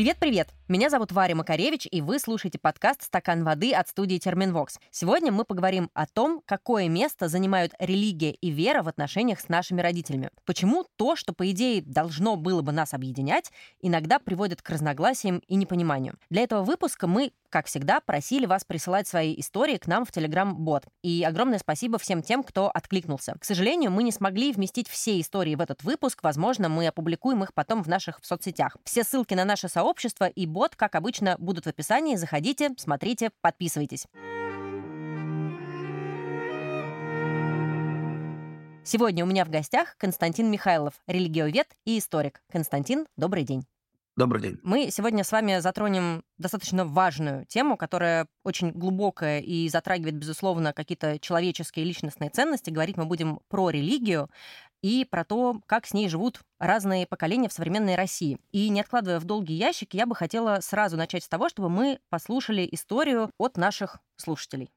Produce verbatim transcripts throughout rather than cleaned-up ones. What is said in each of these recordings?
Привет-привет! Меня зовут Варя Макаревич, и вы слушаете подкаст «Стакан воды» от студии Терменвокс. Сегодня мы поговорим о том, какое место занимают религия и вера в отношениях с нашими родителями. Почему то, что, по идее, должно было бы нас объединять, иногда приводит к разногласиям и непониманию. Для этого выпуска мы, как всегда, просили вас присылать свои истории к нам в Telegram-бот. И огромное спасибо всем тем, кто откликнулся. К сожалению, мы не смогли вместить все истории в этот выпуск. Возможно, мы опубликуем их потом в наших соцсетях. Все ссылки на наше сообщество и бот, как обычно, будут в описании. Заходите, смотрите, подписывайтесь. Сегодня у меня в гостях Константин Михайлов, религиовед и историк. Константин, добрый день. Добрый день. Мы сегодня с вами затронем достаточно важную тему, которая очень глубокая и затрагивает, безусловно, какие-то человеческие личностные ценности. Говорить мы будем про религию и про то, как с ней живут разные поколения в современной России. И не откладывая в долгий ящик, я бы хотела сразу начать с того, чтобы мы послушали историю от наших слушателей.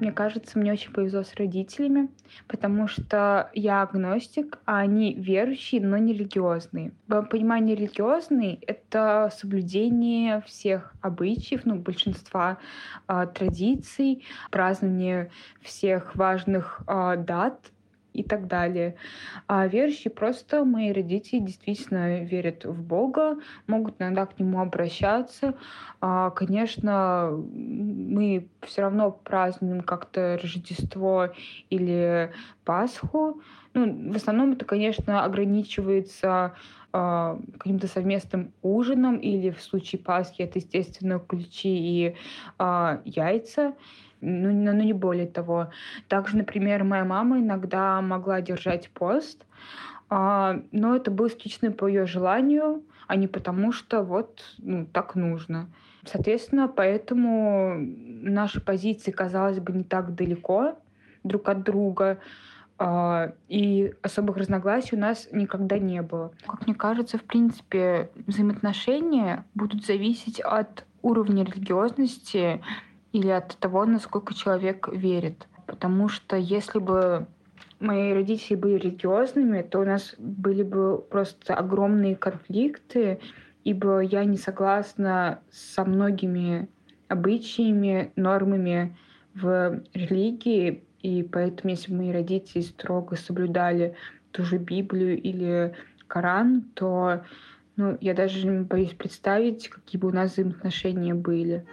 Мне кажется, мне очень повезло с родителями, потому что я агностик, а они верующие, но не религиозные. В понимании религиозный — это соблюдение всех обычаев, ну, большинства э, традиций, празднование всех важных э, дат и так далее. А верующие просто, мои родители действительно верят в Бога, могут иногда к Нему обращаться. А, конечно, мы все равно празднуем как-то Рождество или Пасху. Ну, в основном это, конечно, ограничивается а, каким-то совместным ужином, или в случае Пасхи это, естественно, куличи и а, яйца. Ну, ну, не более того. Также, например, моя мама иногда могла держать пост, а, но это было исключительно по ее желанию, а не потому, что вот ну, так нужно. Соответственно, поэтому наши позиции, казалось бы, не так далеко друг от друга, а, и особых разногласий у нас никогда не было. Как мне кажется, в принципе, взаимоотношения будут зависеть от уровня религиозности или от того, насколько человек верит. Потому что если бы мои родители были религиозными, то у нас были бы просто огромные конфликты, ибо я не согласна со многими обычаями, нормами в религии, и поэтому если бы мои родители строго соблюдали ту же Библию или Коран, то ну, я даже не боюсь представить, какие бы у нас взаимоотношения были.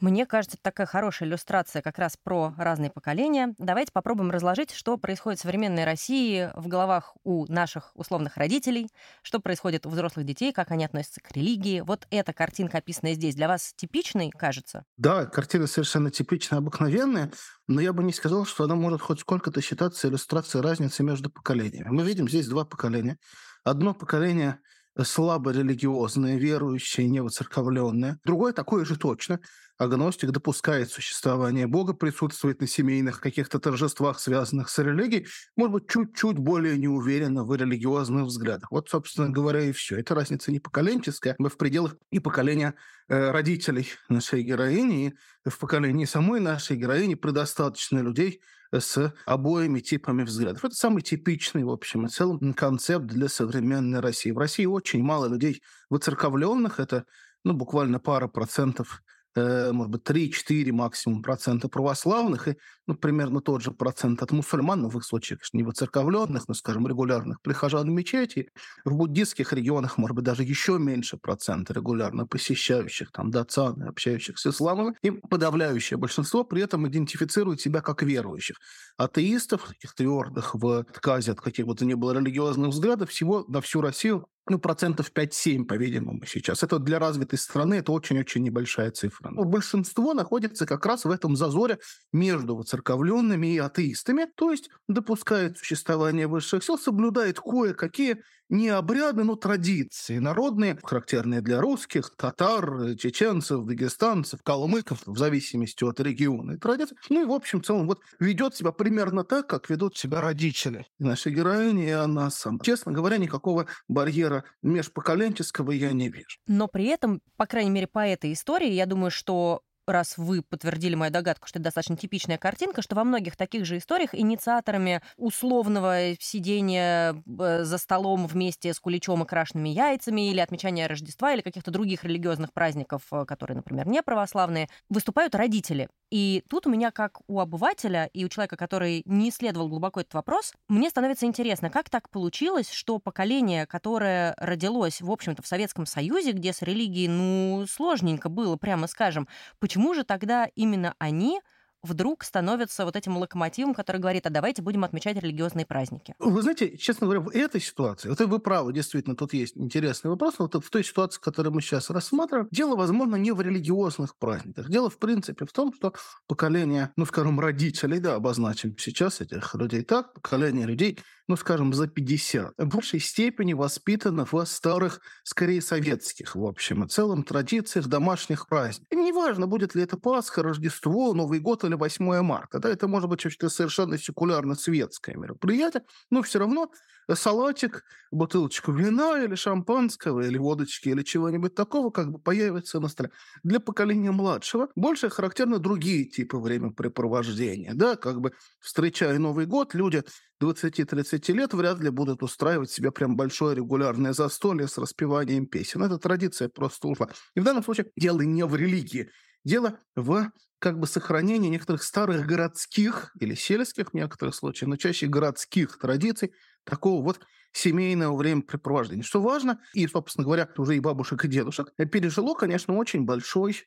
Мне кажется, такая хорошая иллюстрация как раз про разные поколения. Давайте попробуем разложить, что происходит в современной России в головах у наших условных родителей, что происходит у взрослых детей, как они относятся к религии. Вот эта картинка, описанная здесь, для вас типичной, кажется? Да, картина совершенно типичная, обыкновенная, но я бы не сказал, что она может хоть сколько-то считаться иллюстрацией разницы между поколениями. Мы видим здесь два поколения. Одно поколение слабо религиозное, верующее, невоцерковленное. Другое такое же точно. Агностик допускает существование Бога, присутствует на семейных каких-то торжествах, связанных с религией, может быть, чуть-чуть более неуверенно в религиозных взглядах. Вот, собственно говоря, и все. Это разница не поколенческая, мы в пределах и поколения э, родителей нашей героини, и в поколении самой нашей героини предостаточно людей с обоими типами взглядов. Это самый типичный, в общем и целом, концепт для современной России. В России очень мало людей воцерковленных, это ну, буквально пара процентов, может быть, три-четыре максимум процента православных и ну, примерно тот же процент от мусульман, ну, в их случае, конечно, не воцерковленных, но, скажем, регулярных прихожан мечети. В буддистских регионах, может быть, даже еще меньше процента регулярно посещающих там дацаны, общающихся с исламом. И подавляющее большинство при этом идентифицирует себя как верующих. Атеистов, таких твердых в отказе от каких бы то ни было религиозных взглядов, всего на всю Россию ну, процентов пять-семь, по-видимому, сейчас. Это для развитой страны это очень-очень небольшая цифра. Но большинство находится как раз в этом зазоре между воцерковленными и атеистами, то есть допускает существование высших сил, соблюдает кое-какие не обряды, но традиции народные, характерные для русских, татар, чеченцев, дагестанцев, калмыков, в зависимости от региона и традиций. Ну и, в общем, в целом, вот ведет себя примерно так, как ведут себя родители нашей героини, и она сама. Честно говоря, никакого барьера межпоколенческого я не вижу. Но при этом, по крайней мере, по этой истории, я думаю, что раз вы подтвердили мою догадку, что это достаточно типичная картинка, что во многих таких же историях инициаторами условного сидения за столом вместе с куличом и крашенными яйцами или отмечания Рождества или каких-то других религиозных праздников, которые, например, не православные, выступают родители. И тут у меня, как у обывателя и у человека, который не исследовал глубоко этот вопрос, мне становится интересно, как так получилось, что поколение, которое родилось, в общем-то, в Советском Союзе, где с религией, ну, сложненько было, прямо скажем, почему же тогда именно они вдруг становятся вот этим локомотивом, который говорит, а давайте будем отмечать религиозные праздники? Вы знаете, честно говоря, в этой ситуации, вот вы правы, действительно, тут есть интересный вопрос, вот в той ситуации, которую мы сейчас рассматриваем, дело, возможно, не в религиозных праздниках. Дело, в принципе, в том, что поколение, ну, скажем, родителей, да, обозначим сейчас этих людей так, поколение людей, ну, скажем, за пятьдесят, в большей степени воспитано в старых, скорее, советских, в общем и целом, традициях домашних праздников. И неважно, будет ли это Пасха, Рождество, Новый год или восьмое марта, да, это может быть что-то совершенно секулярно-светское мероприятие, но все равно салатик, бутылочку вина или шампанского, или водочки, или чего-нибудь такого как бы появится на столе. Для поколения младшего больше характерны другие типы времяпрепровождения, да, как бы встречая Новый год, люди двадцати-тридцати лет вряд ли будут устраивать себе прям большое регулярное застолье с распеванием песен. Эта традиция просто ушла. И в данном случае дело не в религии, дело в как бы сохранении некоторых старых городских или сельских, в некоторых случаях, но чаще городских традиций, такого вот семейного времяпрепровождения. Что важно, и, собственно говоря, уже и бабушек, и дедушек, пережило, конечно, очень большой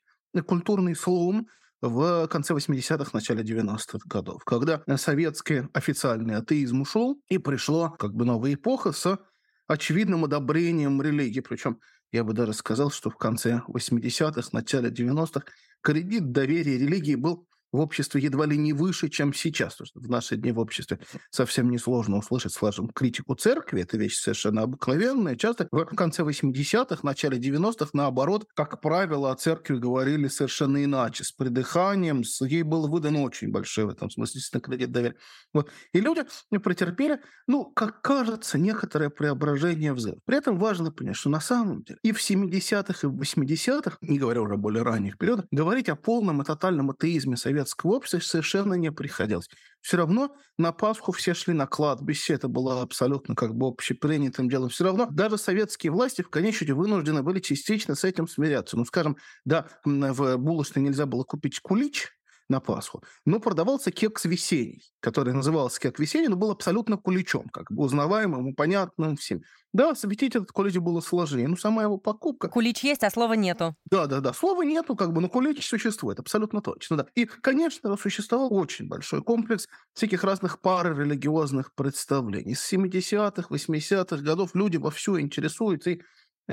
культурный слом в конце восьмидесятых, начале девяностых годов, когда советский официальный атеизм ушел, и пришла как бы новая эпоха с очевидным одобрением религии. Причем я бы даже сказал, что в конце восьмидесятых, начале девяностых кредит доверия религии был в обществе едва ли не выше, чем сейчас. Потому что в наши дни в обществе совсем несложно услышать, скажем, критику церкви. Это вещь совершенно обыкновенная. Часто в конце восьмидесятых, начале девяностых, наоборот, как правило, о церкви говорили совершенно иначе, с придыханием. Ей был выдан очень большой в этом смысле кредит доверия. Вот. И люди претерпели, ну, как кажется, некоторое преображение взгляда. При этом важно понять, что на самом деле и в семидесятых, и в восьмидесятых, не говоря уже о более ранних периодах, говорить о полном и тотальном атеизме Совета советского общества совершенно не приходилось. Все равно на Пасху все шли на кладбище, это было абсолютно как бы общепринятым делом. Все равно даже советские власти в конечном итоге вынуждены были частично с этим смиряться. Ну, скажем, да, в булочной нельзя было купить кулич на Пасху, но продавался кекс весенний, который назывался кекс весенний, но был абсолютно куличом, как бы узнаваемым и понятным всем. Да, светить этот кулич было сложнее, но сама его покупка... Кулич есть, а слова нету. Да-да-да, слова нету, как бы, но кулич существует, абсолютно точно, да. И, конечно, существовал очень большой комплекс всяких разных парарелигиозных представлений. С семидесятых, восьмидесятых годов люди вовсю интересуются и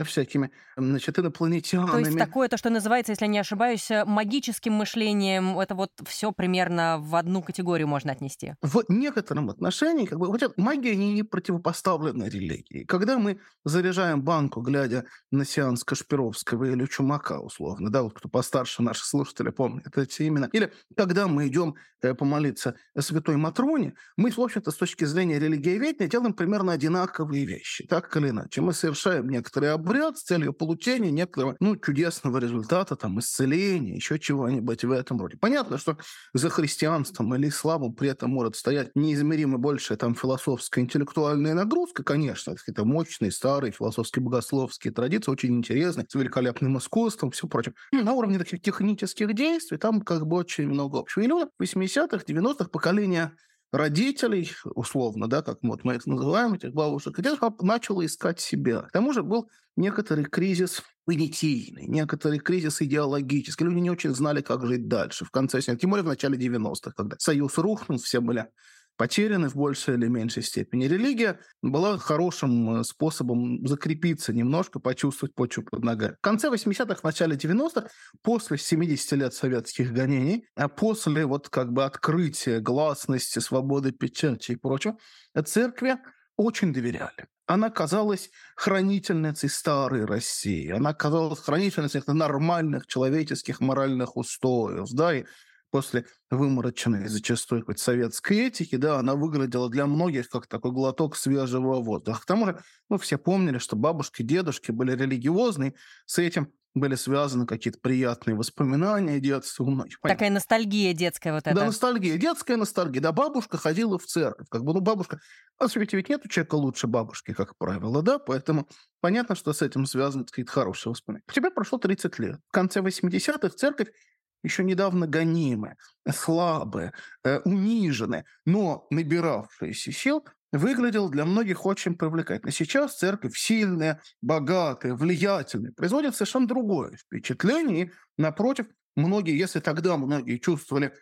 всякими, значит, инопланетянами. То есть такое, то, что называется, если я не ошибаюсь, магическим мышлением, это вот все примерно в одну категорию можно отнести. В некотором отношении, как бы, хотя магия не противопоставлена религии. Когда мы заряжаем банку, глядя на сеанс Кашпировского или Чумака, условно, да, вот кто постарше наших слушателей помнит эти имена, или когда мы идем помолиться Святой Матроне, мы, в общем-то, с точки зрения религиоведения делаем примерно одинаковые вещи, так или иначе. Мы совершаем некоторые обычаи, обряд с целью получения некоторого, ну, чудесного результата, там, исцеления, еще чего-нибудь в этом роде. Понятно, что за христианством или исламом при этом может стоять неизмеримо большая там философская, интеллектуальная нагрузка, конечно, это мощные, старые философские, богословские традиции, очень интересные, с великолепным искусством, все прочее. На уровне таких технических действий там как бы очень много общего. И люди в восьмидесятых, девяностых поколения родителей, условно, да, как вот мы их называем, этих бабушек и дедушек, начало искать себя. К тому же был некоторый кризис понятийный, некоторый кризис идеологический. Люди не очень знали, как жить дальше. В конце, тем более в начале девяностых, когда Союз рухнул, все были потеряны в большей или меньшей степени. Религия была хорошим способом закрепиться немножко, почувствовать почву под ногами. В конце восьмидесятых, начале девяностых, после семидесяти лет советских гонений, а после вот как бы открытия гласности, свободы печати и прочего, церкви очень доверяли. Она казалась хранительницей старой России, она казалась хранительницей нормальных человеческих моральных устоев, да, и после вымороченной зачастую хоть советской этики, да, она выглядела для многих как такой глоток свежего воздуха. К тому же, ну, все помнили, что бабушки, дедушки были религиозны, с этим были связаны какие-то приятные воспоминания детства. Ну, такая ностальгия детская вот эта. Да, ностальгия. Детская ностальгия. Да, бабушка ходила в церковь. Как бы, ну, бабушка... А ведь, ведь нет у человека лучше бабушки, как правило, да? Поэтому понятно, что с этим связаны какие-то хорошие воспоминания. Тебе прошло тридцать лет. В конце восьмидесятых церковь еще недавно гонимая, слабая, э, униженная, но набиравшаяся сил, выглядела для многих очень привлекательно. Сейчас церковь сильная, богатая, влиятельная, производит совершенно другое впечатление. И, напротив, многие, если тогда многие чувствовали,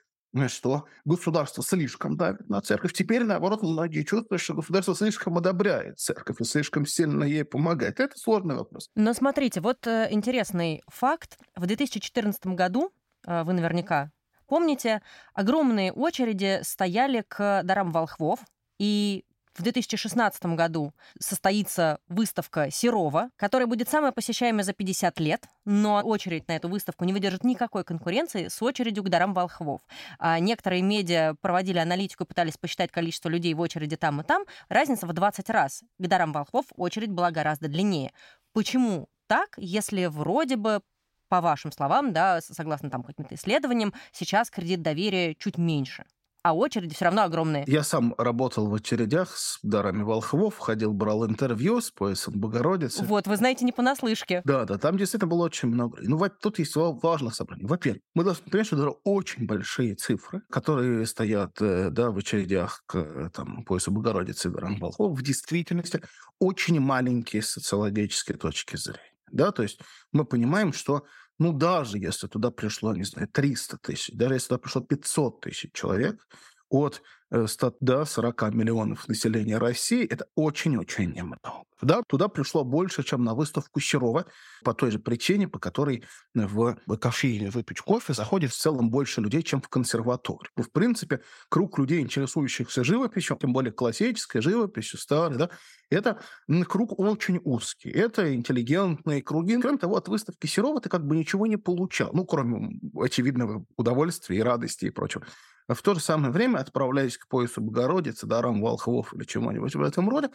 что государство слишком давит на церковь, теперь, наоборот, многие чувствуют, что государство слишком одобряет церковь и слишком сильно ей помогает. Это сложный вопрос. Но смотрите, вот интересный факт. В две тысячи четырнадцатом году, вы наверняка помните, огромные очереди стояли к дарам волхвов, и в две тысячи шестнадцатом году состоится выставка Серова, которая будет самая посещаемая за пятьдесят лет, но очередь на эту выставку не выдержит никакой конкуренции с очередью к дарам волхвов. А некоторые медиа проводили аналитику, пытались посчитать количество людей в очереди там и там. Разница в двадцать раз. К дарам волхвов очередь была гораздо длиннее. Почему так, если вроде бы, по вашим словам, да, согласно там каким-то исследованиям, сейчас кредит доверия чуть меньше? А очереди все равно огромные. Я сам работал в очередях с дарами волхвов, ходил, брал интервью с поясом Богородицы. Вот, вы знаете, не понаслышке. Да, да, там действительно было очень много. Ну, тут есть важное собрание. Во-первых, мы должны понимать, что это очень большие цифры, которые стоят, да, в очередях к там, поясу Богородицы и дарам волхвов. В действительности очень маленькие социологические точки зрения. Да, то есть мы понимаем, что ну, даже если туда пришло, не знаю, триста тысяч, даже если туда пришло пятьсот тысяч человек от ста, да, сорока миллионов населения России, это очень-очень немного. Да, туда пришло больше, чем на выставку Серова, по той же причине, по которой в кофейне выпить кофе заходит в целом больше людей, чем в консерваторию. В принципе, круг людей, интересующихся живописью, тем более классической живописью, старой, да, это круг очень узкий. Это интеллигентные круги. Кроме того, от выставки Серова ты как бы ничего не получал, ну, кроме очевидного удовольствия и радости и прочего. В то же самое время, отправляясь к поясу Богородицы, дарам волхвов или чему-нибудь в этом роде,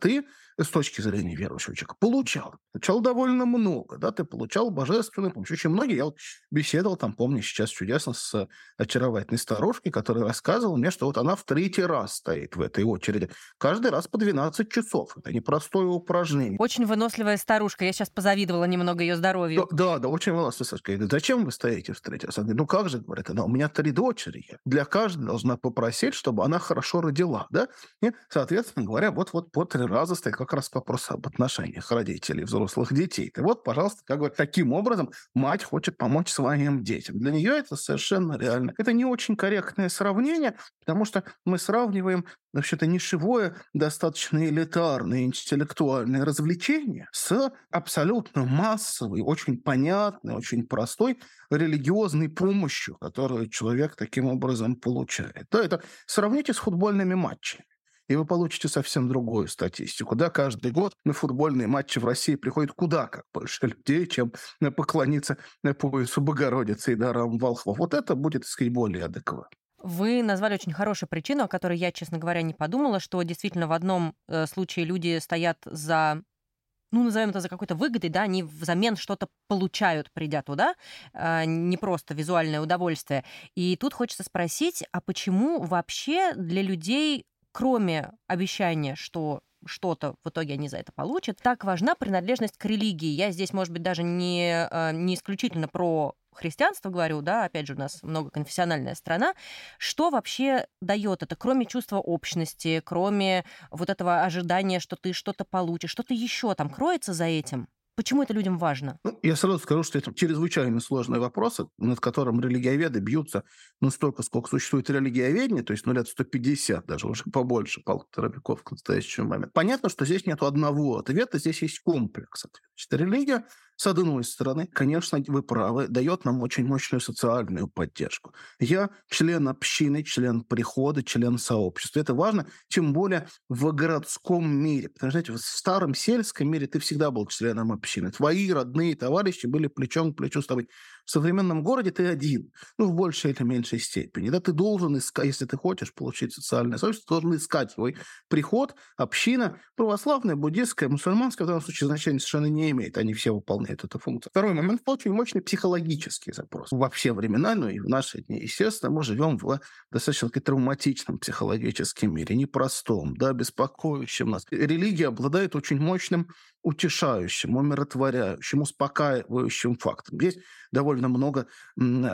ты с точки зрения верующего человека получал. Получал довольно много, да, ты получал божественную помощь. Очень многие, я вот беседовал, там, помню, сейчас чудесно с очаровательной старушкой, которая рассказывала мне, что вот она в третий раз стоит в этой очереди. Каждый раз по двенадцать часов. Это непростое упражнение. Очень выносливая старушка. Я сейчас позавидовала немного ее здоровью. Да, да, да, очень выносливая старушка. Я говорю, зачем вы стоите в третий раз? Она говорит, ну как же, говорит она, у меня три дочери. Для каждой должна попросить, чтобы она хорошо родила, да? И, соответственно говоря, вот-вот по три раза стоит как раз вопрос об отношениях родителей и взрослых детей. И вот, пожалуйста, как бы таким образом мать хочет помочь своим детям. Для нее это совершенно реально. Это не очень корректное сравнение, потому что мы сравниваем вообще-то нишевое, достаточно элитарное, интеллектуальное развлечение с абсолютно массовой, очень понятной, очень простой религиозной помощью, которую человек таким образом получает. Да, это сравните с футбольными матчами, и вы получите совсем другую статистику. Да, каждый год на футбольные матчи в России приходит куда как больше людей, чем поклониться поясу Богородицы и дарам волхвов. Вот это будет, так сказать, более адекватно. Вы назвали очень хорошую причину, о которой я, честно говоря, не подумала, что действительно в одном случае люди стоят за, ну, назовем это, за какой-то выгодой, да, они взамен что-то получают, придя туда, не просто визуальное удовольствие. И тут хочется спросить, а почему вообще для людей, кроме обещания, что что-то в итоге они за это получат, так важна принадлежность к религии? Я здесь, может быть, даже не, не исключительно про христианство говорю, да, опять же, у нас многоконфессиональная страна. Что вообще дает это, кроме чувства общности, кроме вот этого ожидания, что ты что-то получишь, что-то еще там кроется за этим? Почему это людям важно? Ну, я сразу скажу, что это чрезвычайно сложные вопросы, над которым религиоведы бьются ну, столько, сколько существует религиоведение, то есть ну, лет сто пятьдесят, даже уже побольше, полтора веков к настоящему моменту. Понятно, что здесь нет одного ответа, здесь есть комплекс ответов. Религия, с одной стороны, конечно, вы правы, дает нам очень мощную социальную поддержку. Я член общины, член прихода, член сообщества. Это важно, тем более в городском мире. Потому что, знаете, в старом сельском мире ты всегда был членом общины. Общины. Твои родные товарищи были плечом к плечу с тобой. В современном городе ты один, ну, в большей или меньшей степени. Да, ты должен искать, если ты хочешь получить социальное сообщество, ты должен искать свой приход, община, православная, буддистская, мусульманская, в данном случае значения совершенно не имеет. Они все выполняют выполняет эту функцию. Второй момент – очень мощный психологический запрос. Во все времена, ну и в наши дни, естественно, мы живем в достаточно травматичном психологическом мире, непростом, да, беспокоящем нас. Религия обладает очень мощным утешающим, умиротворяющим, успокаивающим фактом. Есть довольно много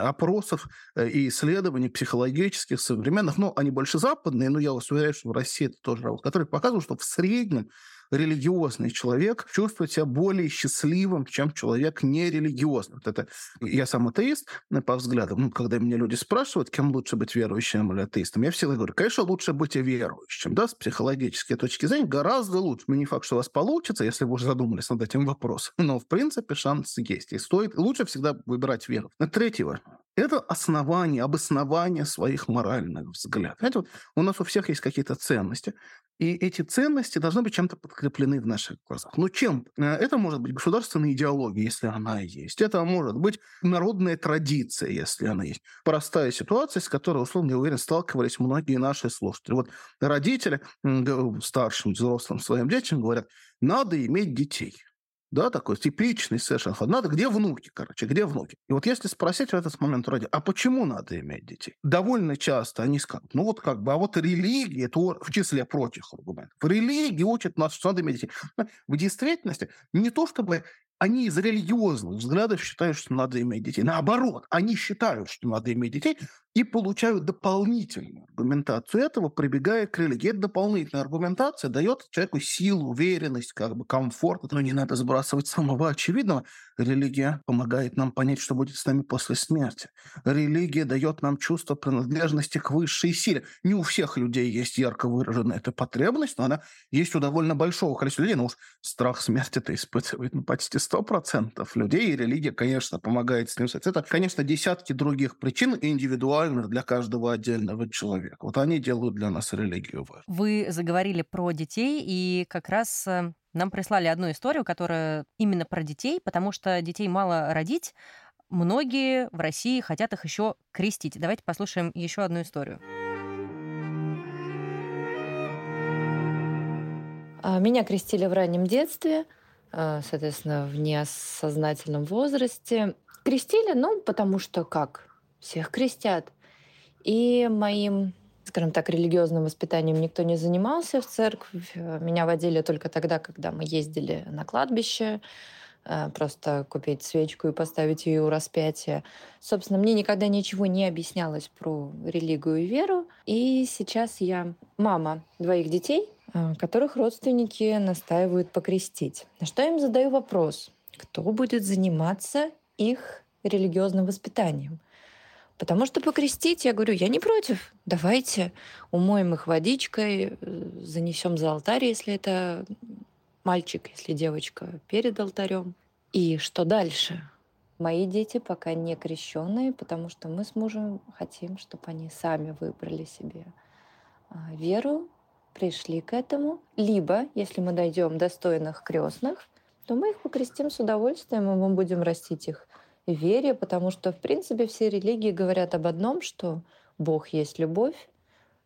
опросов и исследований психологических, современных, ну, они больше западные, но я вас уверяю, что в России это тоже работа, которые показывают, что в среднем религиозный человек чувствует себя более счастливым, чем человек нерелигиозный. Вот это я сам атеист, по взглядам. Ну, когда меня люди спрашивают, кем лучше быть верующим или атеистом, я всегда говорю, конечно, лучше быть верующим. Да, с психологической точки зрения гораздо лучше. Но не факт, что у вас получится, если вы уже задумались над этим вопросом. Но, в принципе, шанс есть. И стоит лучше всегда выбирать веру. Третье важно. Это основание, обоснование своих моральных взглядов. Знаете, вот у нас у всех есть какие-то ценности, и эти ценности должны быть чем-то подкреплены в наших глазах. Но чем? Это может быть государственная идеология, если она есть. Это может быть народная традиция, если она есть. Простая ситуация, с которой, условно, я уверен, сталкивались многие наши слушатели. Вот родители старшим, взрослым своим детям говорят, надо иметь детей. Да, такой типичный совершенно. Надо, где внуки, короче, где внуки? И вот если спросить в этот момент вроде, а почему надо иметь детей? Довольно часто они скажут, ну вот как бы, а вот религия, то в числе прочих аргументов, религия учит нас, что надо иметь детей. В действительности не то чтобы они из религиозных взглядов считают, что надо иметь детей. Наоборот, они считают, что надо иметь детей, и получают дополнительную аргументацию этого, прибегая к религии. Эта дополнительная аргументация дает человеку силу, уверенность, как бы комфорт. Но не надо сбрасывать самого очевидного. Религия помогает нам понять, что будет с нами после смерти. Религия дает нам чувство принадлежности к высшей силе. Не у всех людей есть ярко выраженная эта потребность, но она есть у довольно большого количества людей. Но уж страх смерти-то испытывает ну, почти сто процентов людей, и религия, конечно, помогает с ним. Это, конечно, десятки других причин, индивидуально для каждого отдельного человека. Вот они делают для нас религию важной. Вы заговорили про детей, и как раз нам прислали одну историю, которая именно про детей, потому что детей мало родить. Многие в России хотят их еще крестить. Давайте послушаем еще одну историю. Меня крестили в раннем детстве, соответственно, в неосознательном возрасте. Крестили, ну, потому что как? Всех крестят. И моим, скажем так, религиозным воспитанием никто не занимался в церковь. Меня водили только тогда, когда мы ездили на кладбище, просто купить свечку и поставить ее у распятия. Собственно, мне никогда ничего не объяснялось про религию и веру. И сейчас я мама двоих детей, которых родственники настаивают покрестить. На что я им задаю вопрос, кто будет заниматься их религиозным воспитанием? Потому что покрестить, я говорю, я не против. Давайте умоем их водичкой, занесем за алтарь, если это мальчик, если девочка, перед алтарем. И что дальше? Мои дети пока не крещенные, потому что мы с мужем хотим, чтобы они сами выбрали себе веру, пришли к этому. Либо, если мы найдем достойных крестных, то мы их покрестим с удовольствием, и мы будем растить их вере, потому что, в принципе, все религии говорят об одном, что Бог есть любовь,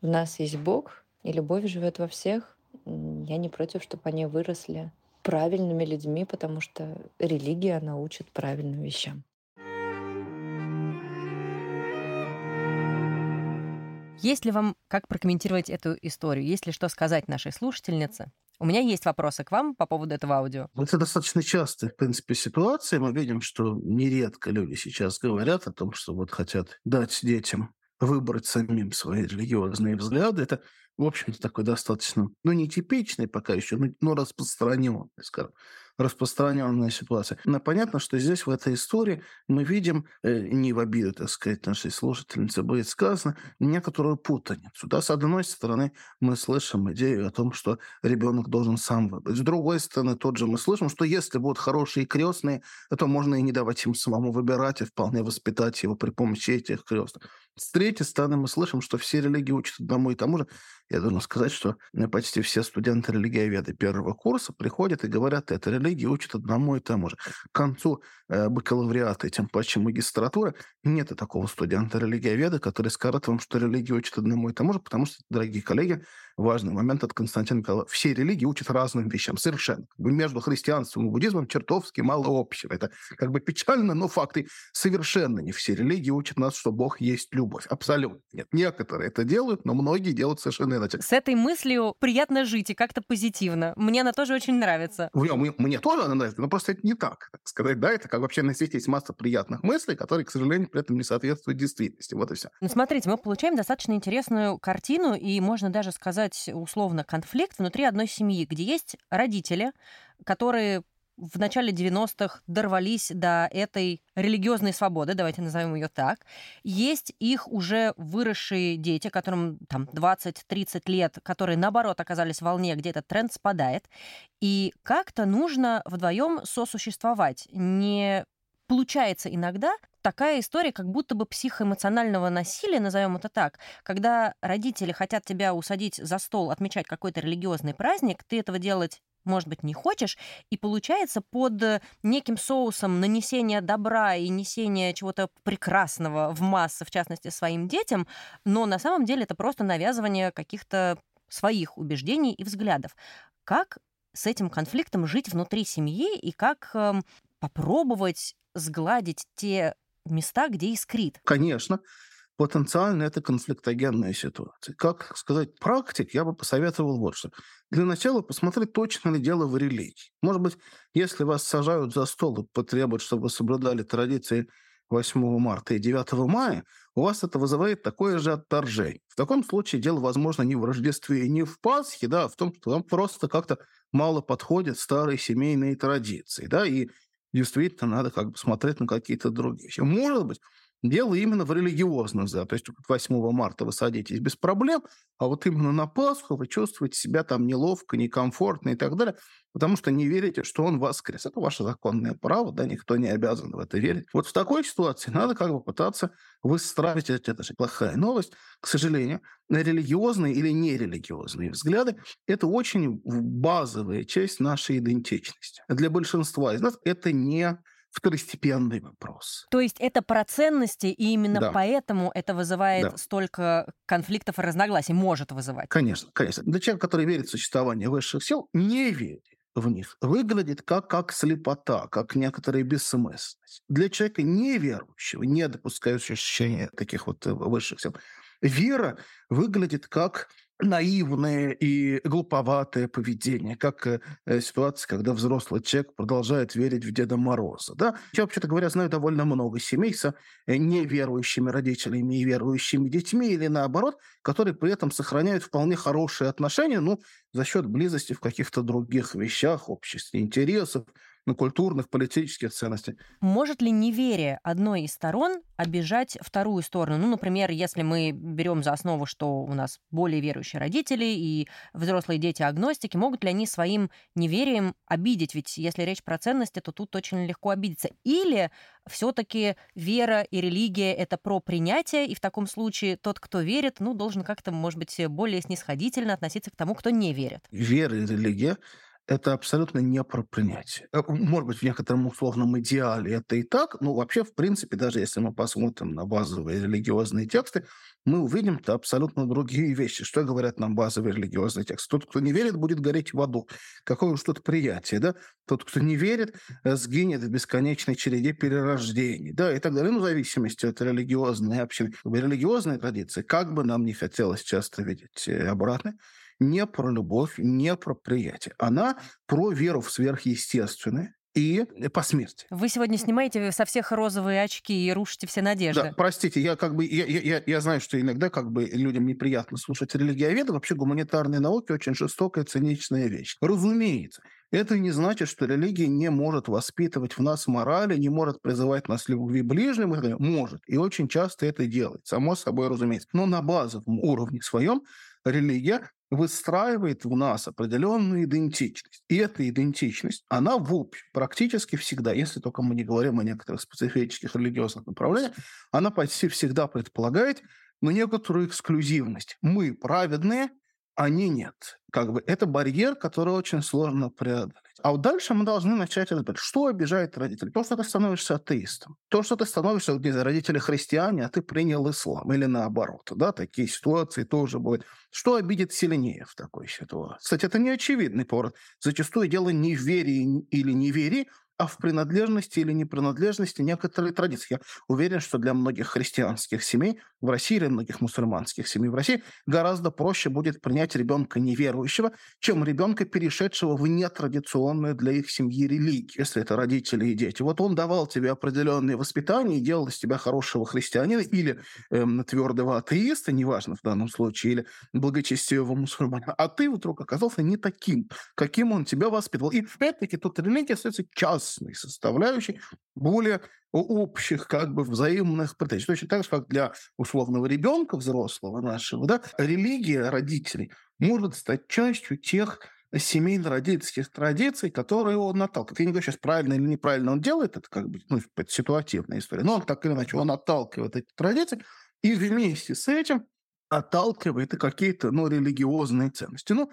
в нас есть Бог, и любовь живет во всех. Я не против, чтобы они выросли правильными людьми, потому что религия, она учит правильным вещам. Есть ли вам как прокомментировать эту историю? Есть ли что сказать нашей слушательнице? У меня есть вопросы к вам по поводу этого аудио. Это достаточно частая, в принципе, ситуация. Мы видим, что нередко люди сейчас говорят о том, что вот хотят дать детям выбрать самим свои религиозные взгляды. Это, в общем-то, такой достаточно, ну, нетипичный пока еще, но распространенный, скажем, распространенная ситуация. Но понятно, что здесь, в этой истории, мы видим, э, не в обиду, так сказать, нашей слушательницы будет сказано, некоторую путаницу. Да? С одной стороны, мы слышим идею о том, что ребенок должен сам выбрать. С другой стороны, тот же мы слышим, что если будут хорошие крестные, то можно и не давать им самому выбирать, и вполне воспитать его при помощи этих крестных. С третьей стороны, мы слышим, что все религии учат одному и тому же. Я должен сказать, что почти все студенты религиоведы первого курса приходят и говорят, это религия. коллеги учат одному и тому же. К концу бакалавриата и тем паче магистратуры нет такого студента-религиоведа, который скажет вам, что религию учат одному и тому же, потому что, дорогие коллеги, важный момент от Константина Михайлова. Все религии учат разным вещам совершенно. Как бы между христианством и буддизмом чертовски мало общего. Это как бы печально, но факты. Совершенно не все религии учат нас, что Бог есть любовь. Абсолютно нет. Некоторые это делают, но многие делают совершенно иначе. С этой мыслью приятно жить и как-то позитивно. Мне она тоже очень нравится. Мне, мне тоже она нравится, но просто это не так. Так сказать, да, это как вообще на свете есть масса приятных мыслей, которые, к сожалению, при этом не соответствуют действительности. Вот и все. Ну, смотрите, мы получаем достаточно интересную картину, и можно даже сказать условно конфликт внутри одной семьи, где есть родители, которые в начале девяностых дорвались до этой религиозной свободы, давайте назовем ее так. Есть их уже выросшие дети, которым там двадцать-тридцать лет, которые, наоборот, оказались в волне, где этот тренд спадает. И как-то нужно вдвоем сосуществовать. Не получается иногда такая история, как будто бы психоэмоционального насилия, назовем это так, когда родители хотят тебя усадить за стол, отмечать какой-то религиозный праздник, ты этого делать может быть, не хочешь, и получается под неким соусом нанесения добра и несения чего-то прекрасного в массы, в частности, своим детям, но на самом деле это просто навязывание каких-то своих убеждений и взглядов. Как с этим конфликтом жить внутри семьи и как э, попробовать сгладить те места, где искрит? Конечно. Потенциально это конфликтогенная ситуация. Как сказать, практик, я бы посоветовал вот что. Для начала посмотреть, точно ли дело в религии. Может быть, если вас сажают за стол и потребуют, чтобы вы соблюдали традиции восьмого марта и девятого мая, у вас это вызывает такое же отторжение. В таком случае дело, возможно, не в Рождестве и не в Пасхе, да, а в том, что вам просто как-то мало подходят старые семейные традиции, да, и действительно надо как бы смотреть на какие-то другие вещи. Может быть, дело именно в религиозном взгляде. То есть восьмого марта вы садитесь без проблем, а вот именно на Пасху вы чувствуете себя там неловко, некомфортно и так далее, потому что не верите, что он воскрес. Это ваше законное право, да, никто не обязан в это верить. Вот в такой ситуации надо как бы пытаться выстраивать, это же плохая новость, к сожалению, на религиозные или нерелигиозные взгляды. Это очень базовая часть нашей идентичности. Для большинства из нас это не второстепенный вопрос. То есть это про ценности, и именно да. поэтому это вызывает да. столько конфликтов и разногласий, может вызывать. Конечно, конечно. Для человека, который верит в существование высших сил, не верит в них, выглядит как, как слепота, как некоторая бессмысленность. Для человека неверующего, не допускающего ощущения таких вот высших сил, вера выглядит как наивное и глуповатое поведение, как э, ситуация, когда взрослый человек продолжает верить в Деда Мороза. Да? Я, вообще-то говоря, знаю довольно много семей с неверующими родителями и верующими детьми, или наоборот, которые при этом сохраняют вполне хорошие отношения, ну, за счет близости в каких-то других вещах, обществе интересов, на культурных, политических ценностей. Может ли неверие одной из сторон обижать вторую сторону? Ну, например, если мы берем за основу, что у нас более верующие родители и взрослые дети-агностики, могут ли они своим неверием обидеть? Ведь если речь про ценности, то тут очень легко обидеться. Или все-таки вера и религия — это про принятие, и в таком случае тот, кто верит, ну, должен как-то, может быть, более снисходительно относиться к тому, кто не верит. Вера и религия — это абсолютно не про принятие. Может быть, в некотором условном идеале это и так, но вообще, в принципе, даже если мы посмотрим на базовые религиозные тексты, мы увидим-то абсолютно другие вещи. Что говорят нам базовые религиозные тексты? Тот, кто не верит, будет гореть в аду. Какое уж тут приятие, да? Тот, кто не верит, сгинет в бесконечной череде перерождений, да, и так далее. Ну, в зависимости от религиозной общины. Религиозные традиции, как бы нам не хотелось часто видеть обратно, не про любовь, не про приятие. Она про веру в сверхъестественное и посмертие. Вы сегодня снимаете со всех розовые очки и рушите все надежды. Да, простите, я как бы я, я, я знаю, что иногда как бы людям неприятно слушать религиоведы. Вообще гуманитарные науки очень жестокая, циничная вещь. Разумеется. Это не значит, что религия не может воспитывать в нас морали, не может призывать нас к любви ближнему. Может. И очень часто это делает. Само собой, разумеется. Но на базовом уровне своем религия выстраивает в нас определенную идентичность. И эта идентичность, она в общем практически всегда, если только мы не говорим о некоторых специфических религиозных направлениях, она почти всегда предполагает, ну, некоторую эксклюзивность. Мы праведные, они нет. Как бы это барьер, который очень сложно преодолеть. А вот дальше мы должны начать разбирать, что обижает родителей. То, что ты становишься атеистом, то, что ты становишься, вот, родители христиане, а ты принял ислам, или наоборот, да, такие ситуации тоже бывают. Что обидит сильнее в такой ситуации? Кстати, это не очевидный поворот. Зачастую дело не в вере или неверии, а в принадлежности или непринадлежности некоторой традиции. Я уверен, что для многих христианских семей в России или многих мусульманских семей в России гораздо проще будет принять ребенка неверующего, чем ребенка, перешедшего в нетрадиционную для их семьи религию, если это родители и дети. Вот он давал тебе определенные воспитания и делал из тебя хорошего христианина или эм, твердого атеиста, неважно в данном случае, или благочестивого мусульманина. А ты вдруг оказался не таким, каким он тебя воспитывал. И опять-таки тут религия остается часто составляющей более общих, как бы, взаимных претензий. Точно так же, как для условного ребенка, взрослого нашего, да, религия родителей может стать частью тех семейно-родительских традиций, которые он отталкивает. Я не говорю сейчас, правильно или неправильно он делает, это как бы, ну, ситуативная история, но он так или иначе, он отталкивает эти традиции, и вместе с этим отталкивает и какие-то, ну, религиозные ценности. Ну,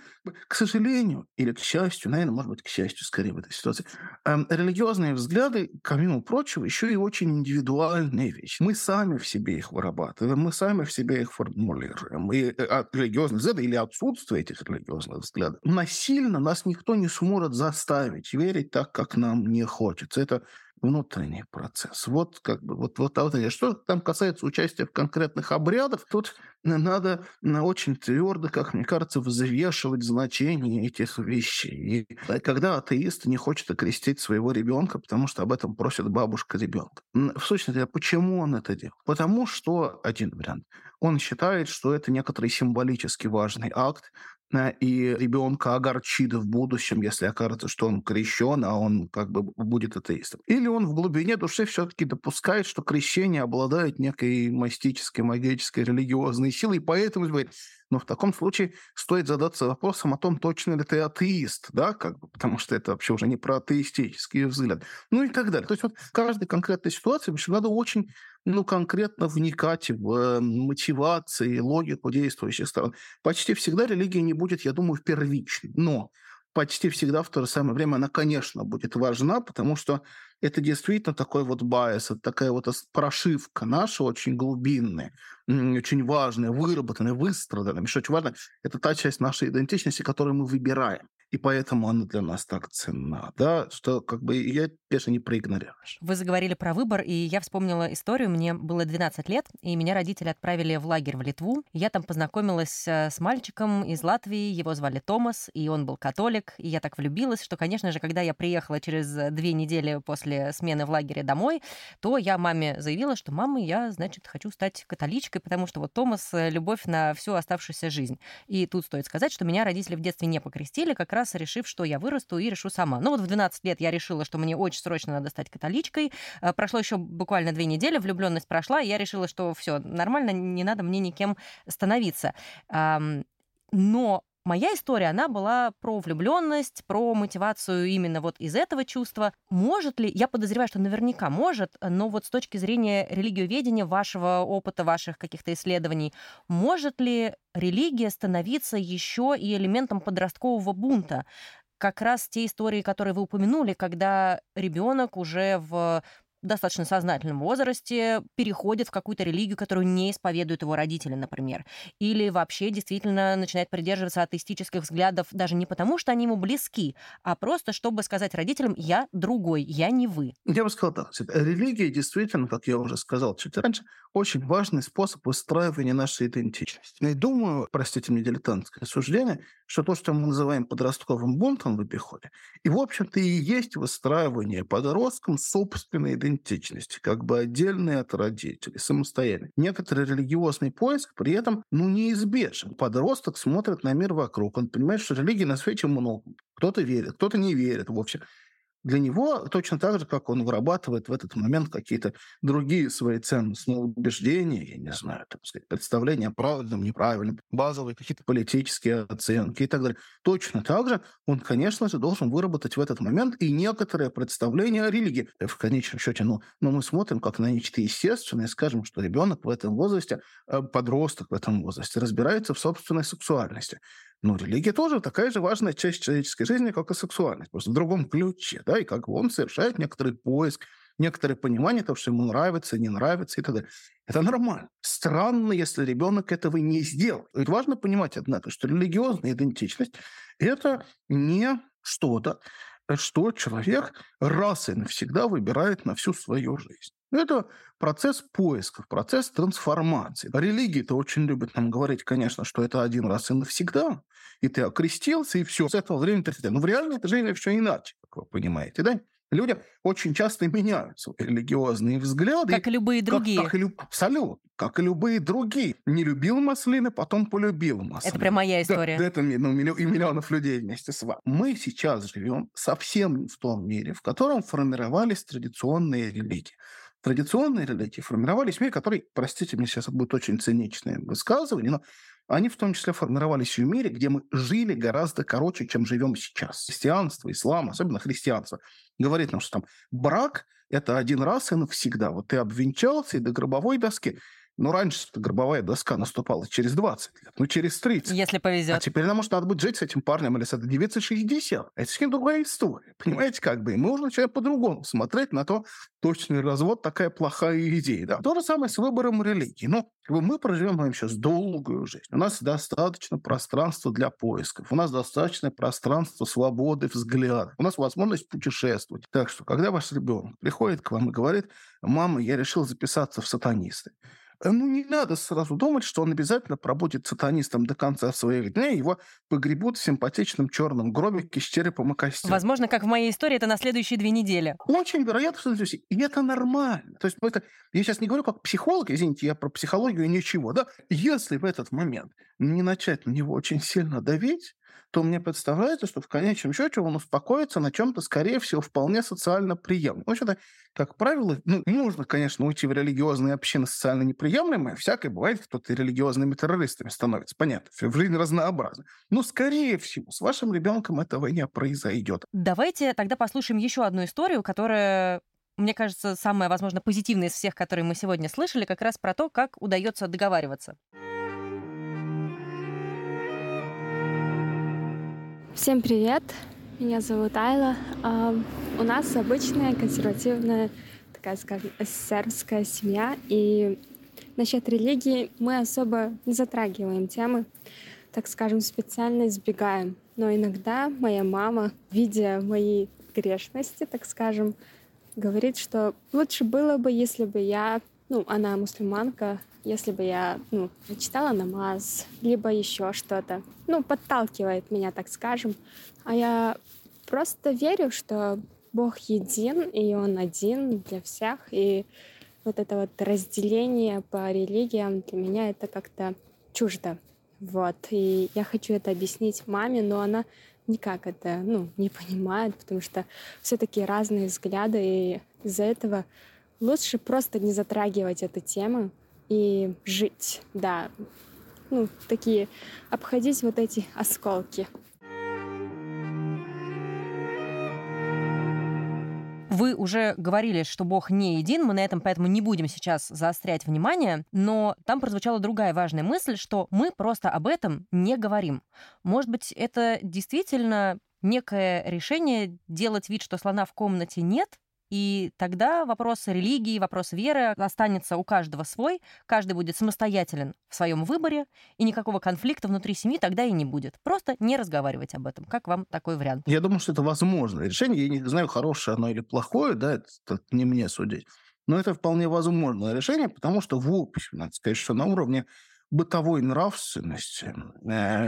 к сожалению, или к счастью, наверное, может быть, к счастью, скорее в этой ситуации, эм, религиозные взгляды, помимо прочего, еще и очень индивидуальные вещи. Мы сами в себе их вырабатываем, мы сами в себе их формулируем. И от религиозных взглядов или отсутствие этих религиозных взглядов насильно нас никто не сможет заставить верить так, как нам не хочется. Это внутренний процесс. Вот как бы вот, вот, вот что там касается участия в конкретных обрядах, тут надо очень твердо, как мне кажется, взвешивать значение этих вещей. И когда атеист не хочет окрестить своего ребенка, потому что об этом просит бабушка ребенка. В сущности, почему он это делает? Потому что один вариант. Он считает, что это некоторый символически важный акт, и ребенка огорчит в будущем, если окажется, что он крещен, а он как бы будет атеистом. Или он в глубине души все-таки допускает, что крещение обладает некой мистической, магической, религиозной силой, и поэтому говорит... Но в таком случае стоит задаться вопросом о том, точно ли ты атеист, да, как бы, потому что это вообще уже не про атеистические взгляды, ну и так далее. То есть вот в каждой конкретной ситуации, в общем, надо очень, ну, конкретно вникать в мотивации, логику действующих сторон. Почти всегда религия не будет, я думаю, первичной, но почти всегда в то же самое время она, конечно, будет важна, потому что это действительно такой вот байс, это такая вот прошивка наша, очень глубинная, очень важная, выработанная, выстраданная. Что очень важно, это та часть нашей идентичности, которую мы выбираем. И поэтому она для нас так ценна, да, что как бы я, конечно, не проигнорирую. Вы заговорили про выбор, и я вспомнила историю. Мне было двенадцать лет, и меня родители отправили в лагерь в Литву. Я там познакомилась с мальчиком из Латвии, его звали Томас, и он был католик. И я так влюбилась, что, конечно же, когда я приехала через две недели после смены в лагере домой, то я маме заявила, что, мама, я, значит, хочу стать католичкой, потому что вот Томас — любовь на всю оставшуюся жизнь. И тут стоит сказать, что меня родители в детстве не покрестили, как раз решив, что я вырасту и решу сама. Ну вот в двенадцать лет я решила, что мне очень срочно надо стать католичкой. Прошло еще буквально две недели, влюбленность прошла, и я решила, что все нормально, не надо мне никем становиться. Но моя история, она была про влюбленность, про мотивацию именно вот из этого чувства. Может ли, я подозреваю, что наверняка может, но вот с точки зрения религиоведения, вашего опыта, ваших каких-то исследований, может ли религия становиться еще и элементом подросткового бунта? Как раз те истории, которые вы упомянули, когда ребенок уже в достаточно сознательном возрасте переходит в какую-то религию, которую не исповедуют его родители, например. Или вообще действительно начинает придерживаться атеистических взглядов даже не потому, что они ему близки, а просто чтобы сказать родителям: я другой, я не вы. Я бы сказал так. Религия действительно, как я уже сказал чуть раньше, очень важный способ выстраивания нашей идентичности. И думаю, простите мне дилетантское суждение, что то, что мы называем подростковым бунтом в обиходе, и, в общем-то, и есть выстраивание подростком собственной идентичности, идентичности, как бы отдельные от родителей, самостоятельно. Некоторый религиозный поиск при этом, ну, неизбежен. Подросток смотрит на мир вокруг, он понимает, что религий на свете много. Кто-то верит, кто-то не верит вовсе. Для него точно так же, как он вырабатывает в этот момент какие-то другие свои ценностные убеждения, я не знаю, так сказать, представления о правильном, неправильном, базовые какие-то политические оценки и так далее. Точно так же он, конечно же, должен выработать в этот момент и некоторое представление о религии. В конечном счете, ну, но мы смотрим как на нечто естественное и скажем, что ребенок в этом возрасте, подросток в этом возрасте разбирается в собственной сексуальности. Ну, религия тоже такая же важная часть человеческой жизни, как и сексуальность, просто в другом ключе, да, и как бы он совершает некоторый поиск, некоторое понимание того, что ему нравится, не нравится и так далее. Это нормально. Странно, если ребенок этого не сделал. И важно понимать, однако, что религиозная идентичность – это не что-то, что человек раз и навсегда выбирает на всю свою жизнь. Это процесс поисков, процесс трансформации. Религии-то очень любят нам говорить, конечно, что это один раз и навсегда, и ты окрестился, и все. С этого времени ты... Но в реальной жизни все иначе, как вы понимаете, да? Люди очень часто меняют свои религиозные взгляды. Как и любые другие. Как, как и люб... Абсолютно. Как и любые другие. Не любил маслины, потом полюбил маслины. Это прям моя история. Да, это ну, миллион, и миллионов людей вместе с вами. Мы сейчас живем совсем не в том мире, в котором формировались традиционные религии. Традиционные религии формировались в мире, который, простите, мне сейчас будет очень циничное высказывание, но... Они в том числе формировались в мире, где мы жили гораздо короче, чем живем сейчас. Христианство, ислам, особенно христианство, говорит нам, что там брак – это один раз и навсегда. Вот ты обвенчался и до гробовой доски. Но раньше гробовая доска наступала через двадцать лет, ну через тридцать. Если повезет. А теперь нам, может, надо будет жить с этим парнем или с этой девицей шестьдесят. Это совсем другая история, понимаете, как бы. И мы уже начинаем по-другому смотреть на то, точный развод такая плохая идея. Да? То же самое с выбором религии. Но мы проживем мы сейчас долгую жизнь. У нас достаточно пространства для поисков. У нас достаточно пространства свободы взгляда. У нас возможность путешествовать. Так что, когда ваш ребенок приходит к вам и говорит: «Мама, я решил записаться в сатанисты», ну, не надо сразу думать, что он обязательно пробудет сатанистом до конца своих дней, его погребут в симпатичном черном гробике с черепом и костями. Возможно, как в моей истории, это на следующие две недели. Очень вероятно, что и это нормально. То есть, это, я сейчас не говорю как психолог, извините, я про психологию ничего, да? Если в этот момент не начать на него очень сильно давить, то мне представляется, что в конечном счете он успокоится на чем-то, скорее всего, вполне социально приемлемом. В общем-то, как правило, ну, нужно, конечно, уйти в религиозные общины социально неприемлемые. Всякое бывает, кто-то и религиозными террористами становится. Понятно, в жизни разнообразно. Но, скорее всего, с вашим ребенком этого не произойдет. Давайте тогда послушаем еще одну историю, которая... Мне кажется, самая, возможно, позитивная из всех, которые мы сегодня слышали, как раз про то, как удается договариваться. Всем привет, меня зовут Айла. У нас обычная консервативная, такая, скажем, эсэсэровская семья, и насчет религии мы особо не затрагиваем темы, так скажем, специально избегаем. Но иногда моя мама, видя мои грешности, так скажем, говорит, что лучше было бы, если бы я, ну, она мусульманка, если бы я, ну, читала намаз, либо еще что-то. Ну, подталкивает меня, так скажем. А я просто верю, что Бог един, и Он один для всех. И вот это вот разделение по религиям для меня это как-то чуждо. Вот. И я хочу это объяснить маме, но она никак это, ну, не понимает, потому что все-таки разные взгляды, и из-за этого лучше просто не затрагивать эту тему, и жить, да, ну, такие, обходить вот эти осколки. Вы уже говорили, что Бог не един, мы на этом поэтому не будем сейчас заострять внимание, но там прозвучала другая важная мысль, что мы просто об этом не говорим. Может быть, это действительно некое решение делать вид, что слона в комнате нет? И тогда вопрос религии, вопрос веры останется у каждого свой, каждый будет самостоятелен в своем выборе, и никакого конфликта внутри семьи тогда и не будет. Просто не разговаривать об этом. Как вам такой вариант? Я думаю, что это возможное решение. Я не знаю, хорошее оно или плохое, да, это, это не мне судить. Но это вполне возможное решение, потому что, в общем, надо сказать, что на уровне бытовой нравственности,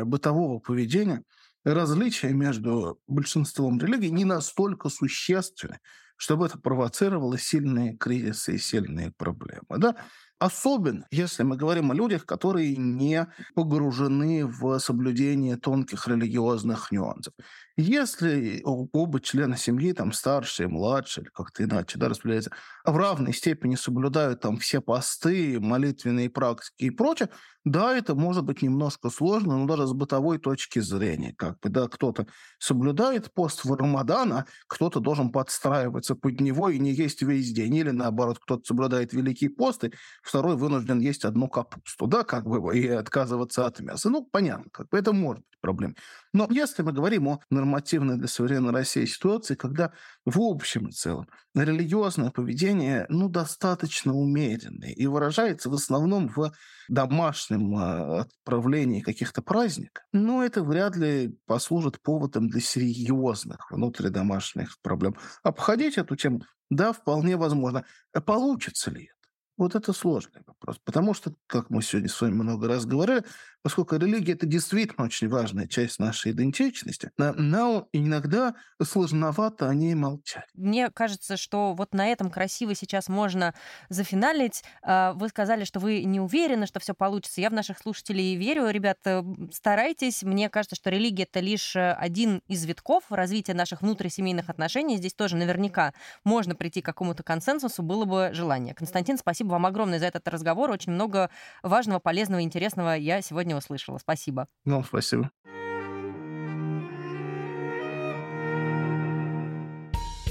бытового поведения различия между большинством религий не настолько существенны, чтобы это провоцировало сильные кризисы и сильные проблемы. Да? Особенно, если мы говорим о людях, которые не погружены в соблюдение тонких религиозных нюансов. Если оба члена семьи, там, старший, младший, или как-то иначе, да, распределяется, в равной степени соблюдают там все посты, молитвенные практики и прочее, да, это может быть немножко сложно, но даже с бытовой точки зрения, как бы, да, кто-то соблюдает пост в Рамадан, а кто-то должен подстраиваться под него и не есть весь день, или наоборот, кто-то соблюдает великие посты, второй вынужден есть одну капусту, да, как бы, и отказываться от мяса. Ну, понятно, как бы, это может быть проблемой. Но если мы говорим о нормативной для современной России ситуации, когда в общем и целом религиозное поведение, ну, достаточно умеренное и выражается в основном в домашнем отправлении каких-то праздников, но это вряд ли послужит поводом для серьезных внутридомашних проблем. Обходить эту тему, да, вполне возможно. А получится ли это? Вот это сложный вопрос, потому что, как мы сегодня с вами много раз говорили, поскольку религия – это действительно очень важная часть нашей идентичности, нам иногда сложновато о ней молчать. Мне кажется, что вот на этом красиво сейчас можно зафиналить. Вы сказали, что вы не уверены, что все получится. Я в наших слушателей верю. Ребята, старайтесь. Мне кажется, что религия – это лишь один из витков развития наших внутрисемейных отношений. Здесь тоже наверняка можно прийти к какому-то консенсусу, было бы желание. Константин, спасибо. Спасибо вам огромное за этот разговор. Очень много важного, полезного, интересного я сегодня услышала. Спасибо. Ну, спасибо.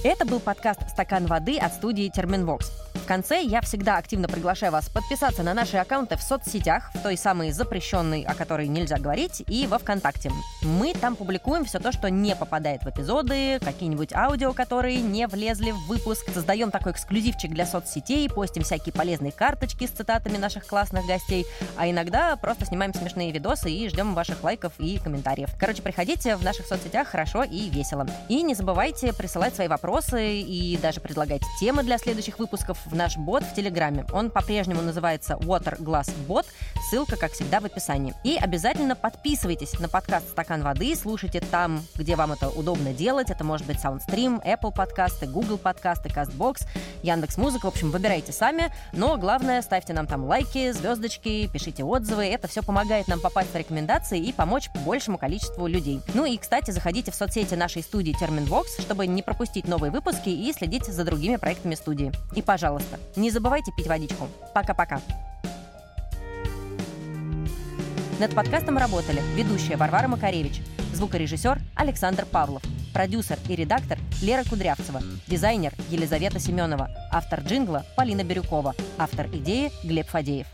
Это был подкаст «Стакан воды» от студии «Терменвокс». В конце я всегда активно приглашаю вас подписаться на наши аккаунты в соцсетях, в той самой запрещенной, о которой нельзя говорить, и во ВКонтакте. Мы там публикуем все то, что не попадает в эпизоды, какие-нибудь аудио, которые не влезли в выпуск. Создаем такой эксклюзивчик для соцсетей, постим всякие полезные карточки с цитатами наших классных гостей, а иногда просто снимаем смешные видосы и ждем ваших лайков и комментариев. Короче, приходите в наших соцсетях, хорошо и весело. И не забывайте присылать свои вопросы и даже предлагать темы для следующих выпусков в наш бот в Телеграме. Он по-прежнему называется Water Glass Bot. Ссылка, как всегда, в описании. И обязательно подписывайтесь на подкаст «Стакан воды». Слушайте там, где вам это удобно делать. Это может быть SoundStream, Apple подкасты, Google подкасты, CastBox, Яндекс.Музыка. В общем, выбирайте сами. Но главное, ставьте нам там лайки, звездочки, пишите отзывы. Это все помогает нам попасть в рекомендации и помочь большему количеству людей. Ну и, кстати, заходите в соцсети нашей студии Терменвокс, чтобы не пропустить новые выпуски и следите за другими проектами студии. И, пожалуйста, не забывайте пить водичку. Пока-пока. Над подкастом работали ведущая Варвара Макаревич, звукорежиссер Александр Павлов, продюсер и редактор Лера Кудрявцева, дизайнер Елизавета Семенова, автор джингла Полина Бирюкова, автор идеи Глеб Фадеев.